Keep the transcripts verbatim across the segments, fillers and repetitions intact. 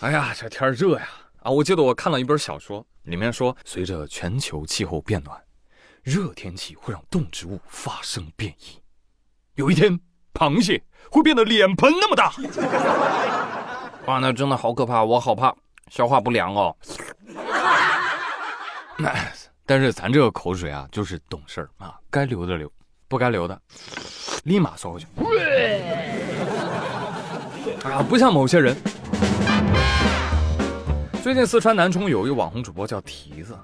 哎呀，这天热呀！啊，我记得我看了一本小说，里面说，随着全球气候变暖，热天气会让动植物发生变异。有一天，螃蟹会变得脸盆那么大。哇，那真的好可怕，我好怕消化不良哦。但是咱这个口水啊，就是懂事儿啊，该流的流，不该流的，立马缩回去。啊，不像某些人。最近四川南充有一网红主播叫蹄子，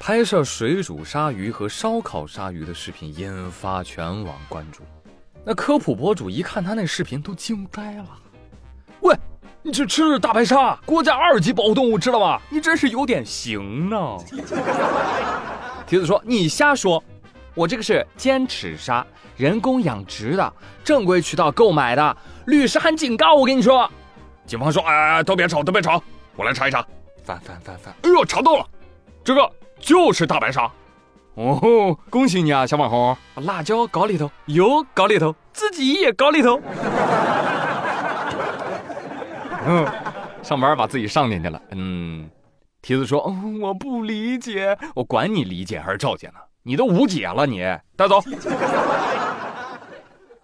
拍摄水煮鲨鱼和烧烤鲨鱼的视频引发全网关注。那科普博主一看他那视频都惊呆了，喂，你这吃的大白鲨，国家二级保护动物，知道吧？你真是有点行呢。蹄子说：“你瞎说，我这个是尖齿鲨，人工养殖的，正规渠道购买的，律师函警告我跟你说。”警方说：“哎，都别吵，都别吵。”我来查一查，翻翻翻翻，哎呦，查到了，这个就是大白鲨。哦，恭喜你啊，小网红！辣椒搞里头，油搞里头，自己也搞里头。嗯，上班把自己上进去了。嗯，蹄子说、哦：“我不理解，我管你理解还是赵姐呢？你都无解了你，你带走。”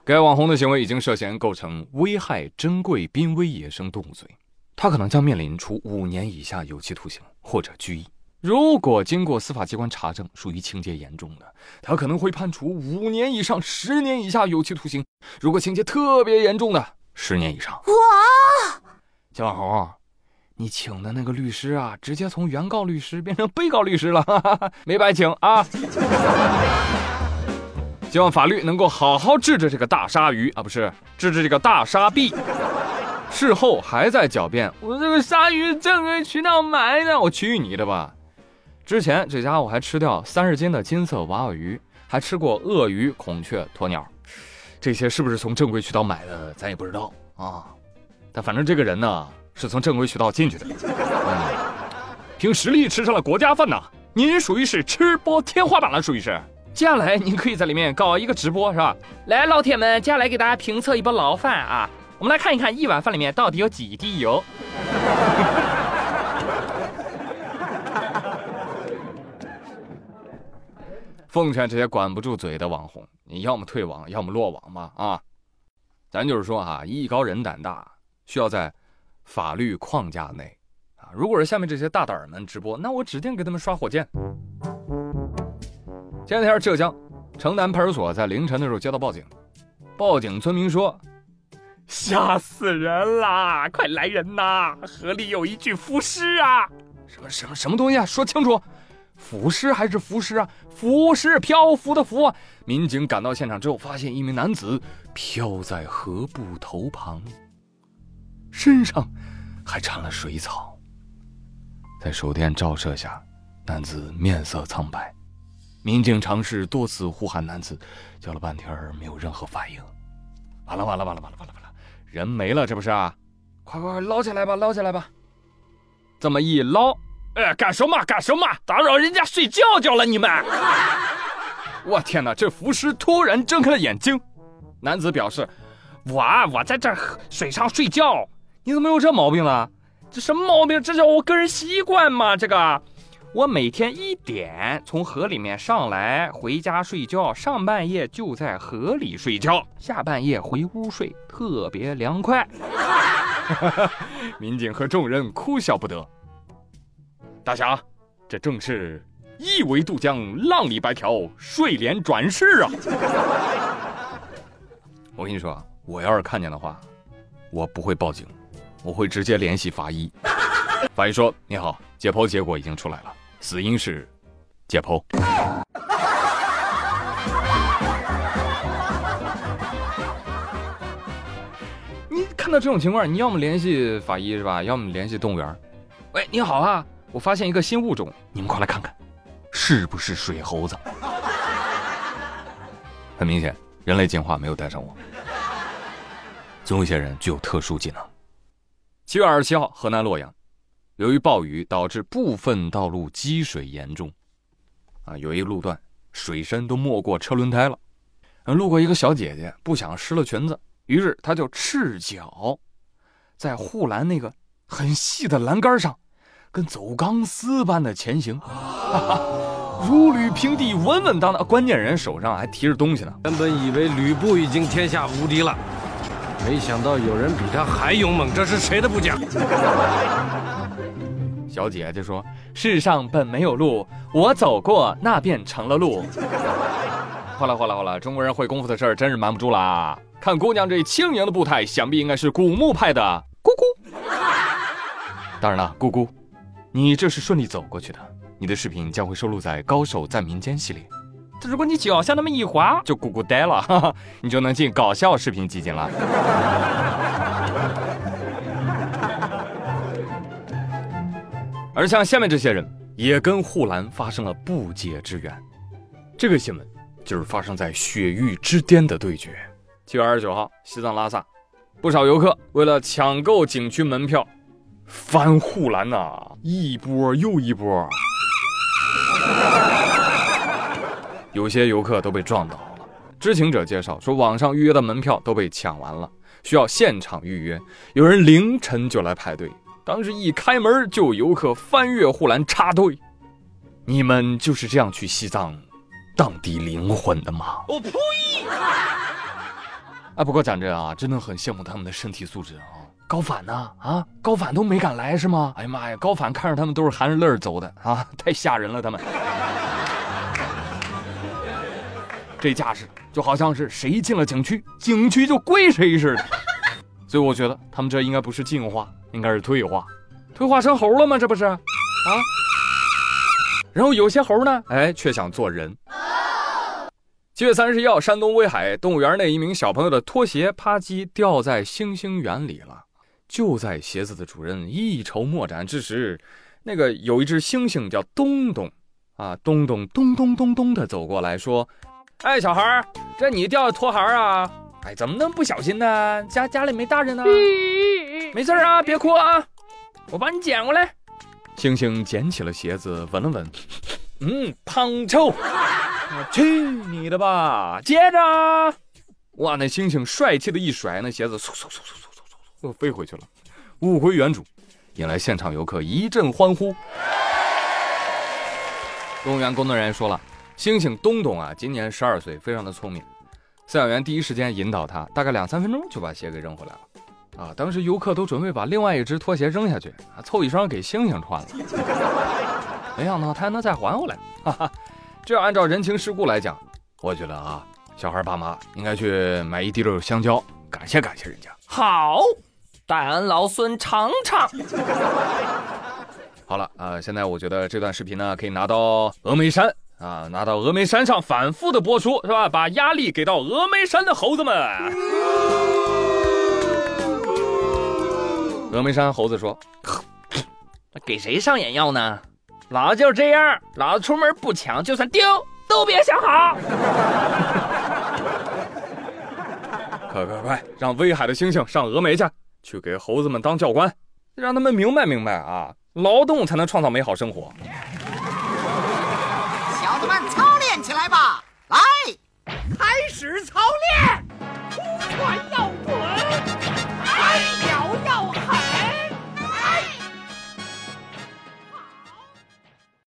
该网红的行为已经涉嫌构成危害珍贵濒危野生动物罪。他可能将面临处五年以下有期徒刑或者拘役。如果经过司法机关查证属于情节严重的，他可能会判处五年以上十年以下有期徒刑。如果情节特别严重的，十年以上。哇！小网红，你请的那个律师啊，直接从原告律师变成被告律师了，哈哈，没白请啊！希望法律能够好好治治这个大鲨鱼啊，不是治治这个大鲨币。事后还在狡辩，我这个鲨鱼正规渠道买的，我去你的吧！之前这家伙还吃掉三十斤的金色娃娃鱼，还吃过鳄鱼、孔雀、鸵鸟，这些是不是从正规渠道买的，咱也不知道啊。但反正这个人呢，是从正规渠道进去的，嗯、凭实力吃上了国家饭呐！您属于是吃播天花板了，属于是。接下来您可以在里面搞一个直播，是吧？来，老铁们，接下来给大家评测一波牢饭啊！我们来看一看一碗饭里面到底有几滴油。奉劝这些管不住嘴的网红，你要么退网，要么落网吧啊！咱就是说啊，艺高人胆大，需要在法律框架内啊。如果是下面这些大胆们直播，那我指定给他们刷火箭。前两天浙江城南派出所在凌晨的时候接到报警，报警村民说。吓死人啦！快来人呐！河里有一具浮尸啊！什么什么什么东西啊？说清楚，浮尸还是浮尸啊？浮尸，漂浮的浮啊！民警赶到现场之后，发现一名男子飘在河埠头旁，身上还缠了水草。在手电照射下，男子面色苍白。民警尝试多次呼喊男子，叫了半天没有任何反应。完了完了完了完了完了！人没了，这不是啊？快快快，捞起来吧，捞起来吧！这么一捞，哎，干什么？干什么？打扰人家睡觉觉了，你们！我天哪！这浮尸突然睁开了眼睛。男子表示：“我我在这水上睡觉，你怎么有这毛病了？这什么毛病？这叫我个人习惯嘛！这个，我每天一点从河里面上来，回家睡觉，上半夜就在河里睡觉，下半夜回屋睡。”特别凉快。民警和众人哭笑不得。大侠，这正是一苇渡江，浪里白条，睡莲转世啊。我跟你说，我要是看见的话，我不会报警，我会直接联系法医。法医说，你好，解剖结果已经出来了，死因是解剖。看到这种情况，你要么联系法医是吧？要么联系动物园。喂，你好啊，我发现一个新物种，你们快来看看，是不是水猴子？很明显，人类进化没有带上我。总有些人具有特殊技能。七月二十七号，河南洛阳，由于暴雨导致部分道路积水严重，啊，有一路段水深都没过车轮胎了。路过一个小姐姐，不想湿了裙子。于是他就赤脚在护栏那个很细的栏杆上，跟走钢丝般的前行，哈哈，如履平地，稳稳当当。关键人手上还提着东西呢。原本以为吕布已经天下无敌了，没想到有人比他还勇猛，这是谁的部将？小姐就说：“世上本没有路，我走过那便成了路。”哗啦哗啦哗啦，中国人会功夫的事儿真是瞒不住了啊！看姑娘这轻盈的步态，想必应该是古墓派的姑姑。当然了，姑姑，你这是顺利走过去的，你的视频将会收录在《高手在民间》系列。如果你脚下那么一滑，就咕咕呆了，哈哈，你就能进搞笑视频基金了。而像下面这些人，也跟护栏发生了不解之缘。这个新闻就是发生在雪域之巅的对决。七月二十九号，西藏拉萨，不少游客为了抢购景区门票，翻护栏呐、啊，一波又一波。有些游客都被撞倒了。知情者介绍说，网上预约的门票都被抢完了，需要现场预约。有人凌晨就来排队，当时一开门就有游客翻越护栏插队。你们就是这样去西藏荡涤灵魂的吗？我呸！哎，不过讲真啊，真的很羡慕他们的身体素质啊。高反呢、啊？啊，高反都没敢来是吗？哎呀妈呀，高反看着他们都是含着泪走的啊，太吓人了他们。这架势就好像是谁进了景区，景区就归谁似的。所以我觉得他们这应该不是进化，应该是退化，退化成猴了吗？这不是啊？然后有些猴呢，哎，却想做人。七月三十一号，山东威海动物园内一名小朋友的拖鞋啪叽掉在星星园里了。就在鞋子的主人一筹莫展之时，那个有一只猩猩叫东东啊，东东咚咚咚咚的走过来说。哎，小孩，这你掉拖鞋啊？哎，怎么能不小心呢？家家里没大人呢、啊。没事啊，别哭啊，我帮你捡过来。星星捡起了鞋子，闻了闻，嗯，胖臭，去你的吧！接着，哇，那星星帅气的一甩，那鞋子嗖嗖嗖嗖嗖嗖飞回去了，物归原主，引来现场游客一阵欢呼。动物园工作人员说了。猩猩东东啊，今年十二岁，非常的聪明。饲养员第一时间引导他，大概两三分钟就把鞋给扔回来了。啊，当时游客都准备把另外一只拖鞋扔下去，啊、凑一双给猩猩穿了。没想到他还能再还回来，哈哈。这要按照人情世故来讲，我觉得啊，小孩爸妈应该去买一滴溜香蕉，感谢感谢人家。好，带俺老孙尝尝。好了啊、呃，现在我觉得这段视频呢，可以拿到峨眉山。啊，拿到峨眉山上反复的播出，是吧？把压力给到峨眉山的猴子们。峨眉山猴子说：“给谁上眼药呢？老子就这样，老子出门不抢，就算丢都别想好。快快快，让威海的猩猩上峨眉去，去给猴子们当教官，让他们明白明白啊，劳动才能创造美好生活。”我们操练起来吧，来，开始操练，出船要。